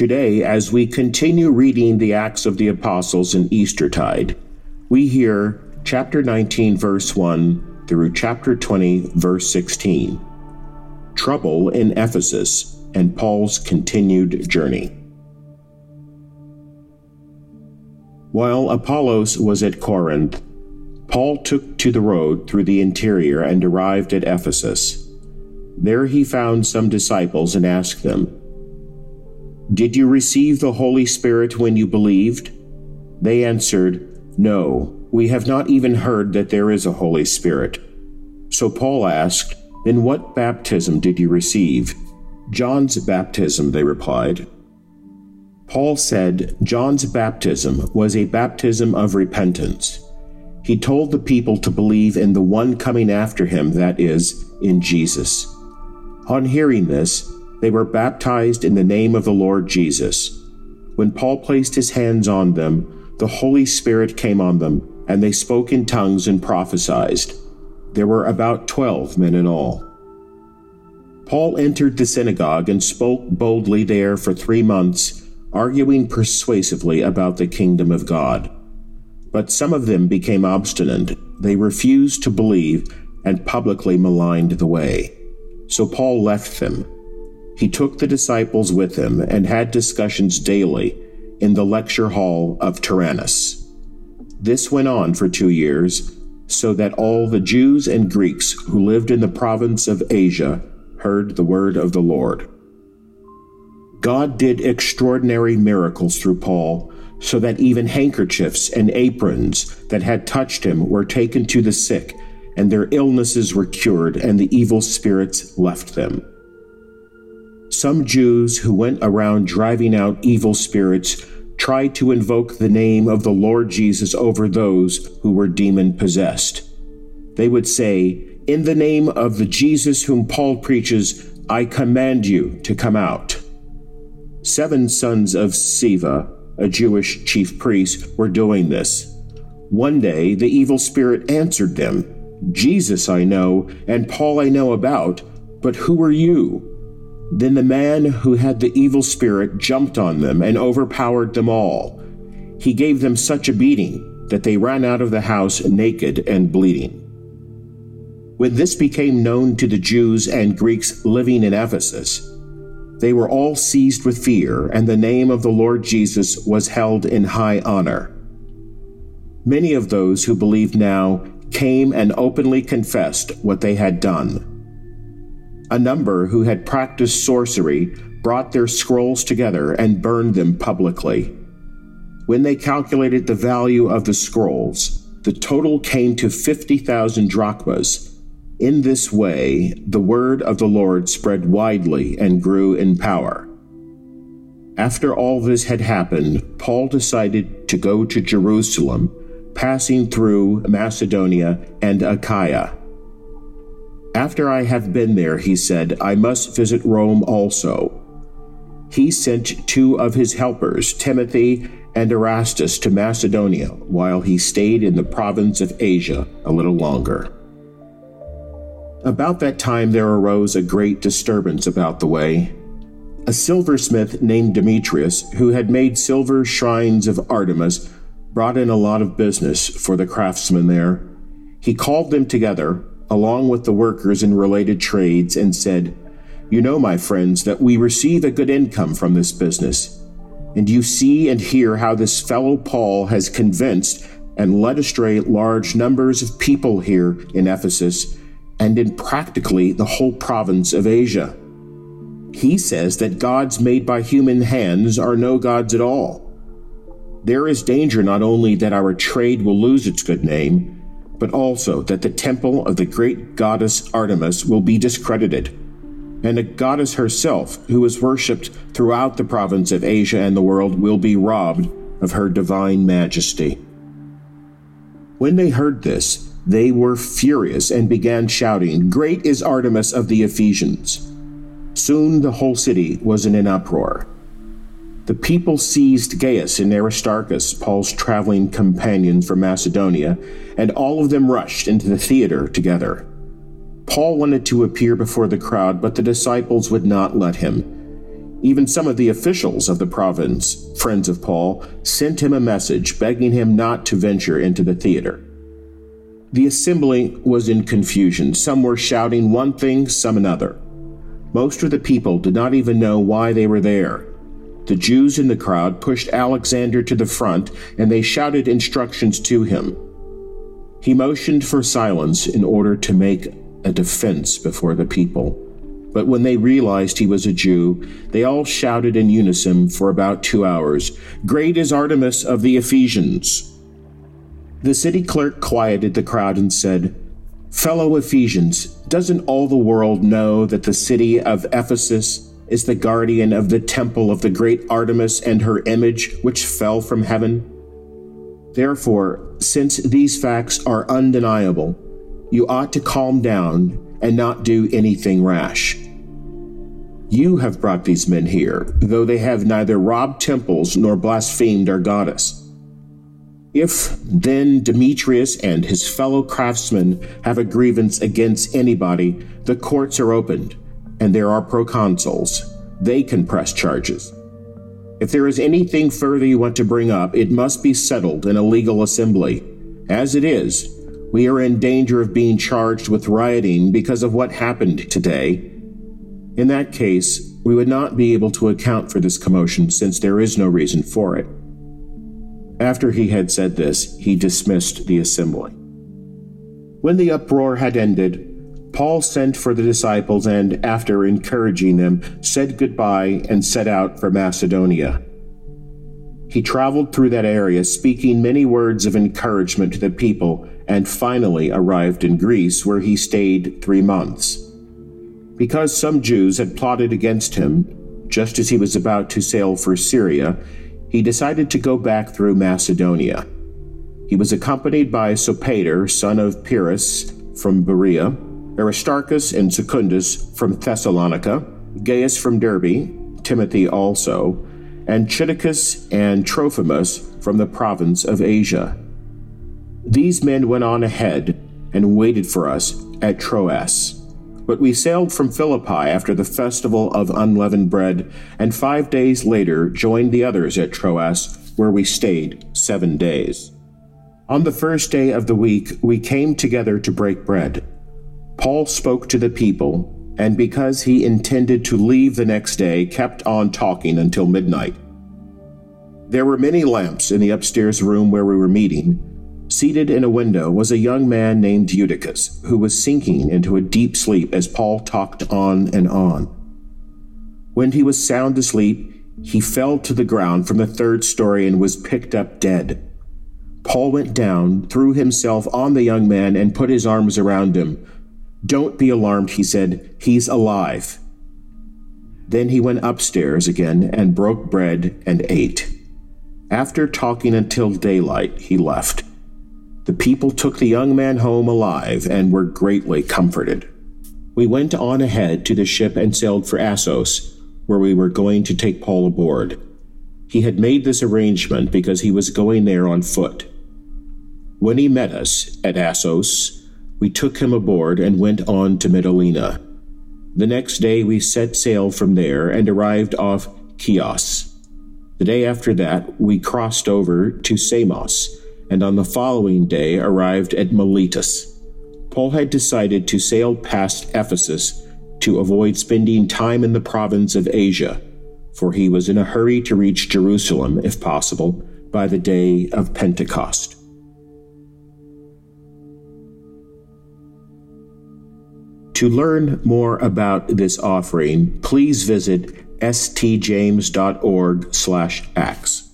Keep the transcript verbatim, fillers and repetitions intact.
Today, as we continue reading the Acts of the Apostles in Eastertide, we hear chapter nineteen, verse one through chapter twenty, verse sixteen, Trouble in Ephesus and Paul's Continued Journey. While Apollos was at Corinth, Paul took to the road through the interior and arrived at Ephesus. There he found some disciples and asked them, "Did you receive the Holy Spirit when you believed?" They answered, "No, we have not even heard that there is a Holy Spirit." So Paul asked, "Then what baptism did you receive?" "John's baptism," they replied. Paul said John's baptism was a baptism of repentance. He told the people to believe in the one coming after him, that is, in Jesus. On hearing this, they were baptized in the name of the Lord Jesus. When Paul placed his hands on them, the Holy Spirit came on them, and they spoke in tongues and prophesied. There were about twelve men in all. Paul entered the synagogue and spoke boldly there for three months, arguing persuasively about the kingdom of God. But some of them became obstinate. They refused to believe and publicly maligned the way. So Paul left them. He took the disciples with him and had discussions daily in the lecture hall of Tyrannus. This went on for two years, so that all the Jews and Greeks who lived in the province of Asia heard the word of the Lord. God did extraordinary miracles through Paul, so that even handkerchiefs and aprons that had touched him were taken to the sick, and their illnesses were cured, and the evil spirits left them. Some Jews who went around driving out evil spirits tried to invoke the name of the Lord Jesus over those who were demon-possessed. They would say, "In the name of the Jesus whom Paul preaches, I command you to come out." Seven sons of Sceva, a Jewish chief priest, were doing this. One day the evil spirit answered them, "Jesus I know, and Paul I know about, but who are you?" Then the man who had the evil spirit jumped on them and overpowered them all. He gave them such a beating that they ran out of the house naked and bleeding. When this became known to the Jews and Greeks living in Ephesus, they were all seized with fear, and the name of the Lord Jesus was held in high honor. Many of those who believed now came and openly confessed what they had done. A number who had practiced sorcery brought their scrolls together and burned them publicly. When they calculated the value of the scrolls, the total came to fifty thousand drachmas. In this way, the word of the Lord spread widely and grew in power. After all this had happened, Paul decided to go to Jerusalem, passing through Macedonia and Achaia. "After I have been there," he said, "I must visit Rome also." He sent two of his helpers, Timothy and Erastus, to Macedonia, while he stayed in the province of Asia a little longer. About that time there arose a great disturbance about the way. A silversmith named Demetrius, who had made silver shrines of Artemis, brought in a lot of business for the craftsmen there. He called them together, along with the workers in related trades, and said, "You know, my friends, that we receive a good income from this business. And you see and hear how this fellow Paul has convinced and led astray large numbers of people here in Ephesus and in practically the whole province of Asia. He says that gods made by human hands are no gods at all. There is danger not only that our trade will lose its good name, but also that the temple of the great goddess Artemis will be discredited, and a goddess herself, who is worshipped throughout the province of Asia and the world, will be robbed of her divine majesty." When they heard this, they were furious and began shouting, "Great is Artemis of the Ephesians!" Soon the whole city was in an uproar. The people seized Gaius and Aristarchus, Paul's traveling companion from Macedonia, and all of them rushed into the theater together. Paul wanted to appear before the crowd, but the disciples would not let him. Even some of the officials of the province, friends of Paul, sent him a message begging him not to venture into the theater. The assembly was in confusion. Some were shouting one thing, some another. Most of the people did not even know why they were there. The Jews in the crowd pushed Alexander to the front, and they shouted instructions to him. He motioned for silence in order to make a defense before the people. But when they realized he was a Jew, they all shouted in unison for about two hours, "Great is Artemis of the Ephesians!" The city clerk quieted the crowd and said, "Fellow Ephesians, doesn't all the world know that the city of Ephesus is the guardian of the temple of the great Artemis and her image, which fell from heaven? Therefore, since these facts are undeniable, you ought to calm down and not do anything rash. You have brought these men here, though they have neither robbed temples nor blasphemed our goddess. If then Demetrius and his fellow craftsmen have a grievance against anybody, the courts are opened, and there are proconsuls. They can press charges. If there is anything further you want to bring up, it must be settled in a legal assembly. As it is, we are in danger of being charged with rioting because of what happened today. In that case, we would not be able to account for this commotion, since there is no reason for it." After he had said this, he dismissed the assembly. When the uproar had ended, Paul sent for the disciples and, after encouraging them, said goodbye and set out for Macedonia. He traveled through that area, speaking many words of encouragement to the people, and finally arrived in Greece, where he stayed three months. Because some Jews had plotted against him, just as he was about to sail for Syria, he decided to go back through Macedonia. He was accompanied by Sopater, son of Pyrrhus, from Berea, Aristarchus and Secundus from Thessalonica, Gaius from Derbe, Timothy also, and Tychicus and Trophimus from the province of Asia. These men went on ahead and waited for us at Troas. But we sailed from Philippi after the festival of unleavened bread, and five days later joined the others at Troas, where we stayed seven days. On the first day of the week, we came together to break bread. Paul spoke to the people, and because he intended to leave the next day, kept on talking until midnight. There were many lamps in the upstairs room where we were meeting. Seated in a window was a young man named Eutychus, who was sinking into a deep sleep as Paul talked on and on. When he was sound asleep, he fell to the ground from the third story and was picked up dead. Paul went down, threw himself on the young man, and put his arms around him. "Don't be alarmed," he said. "He's alive." Then he went upstairs again and broke bread and ate. After talking until daylight, he left. The people took the young man home alive and were greatly comforted. We went on ahead to the ship and sailed for Assos, where we were going to take Paul aboard. He had made this arrangement because he was going there on foot. When he met us at Assos, we took him aboard and went on to Mytilene. The next day we set sail from there and arrived off Chios. The day after that, we crossed over to Samos, and on the following day arrived at Miletus. Paul had decided to sail past Ephesus to avoid spending time in the province of Asia, for he was in a hurry to reach Jerusalem, if possible, by the day of Pentecost. To learn more about this offering, please visit s t james dot org slash acts.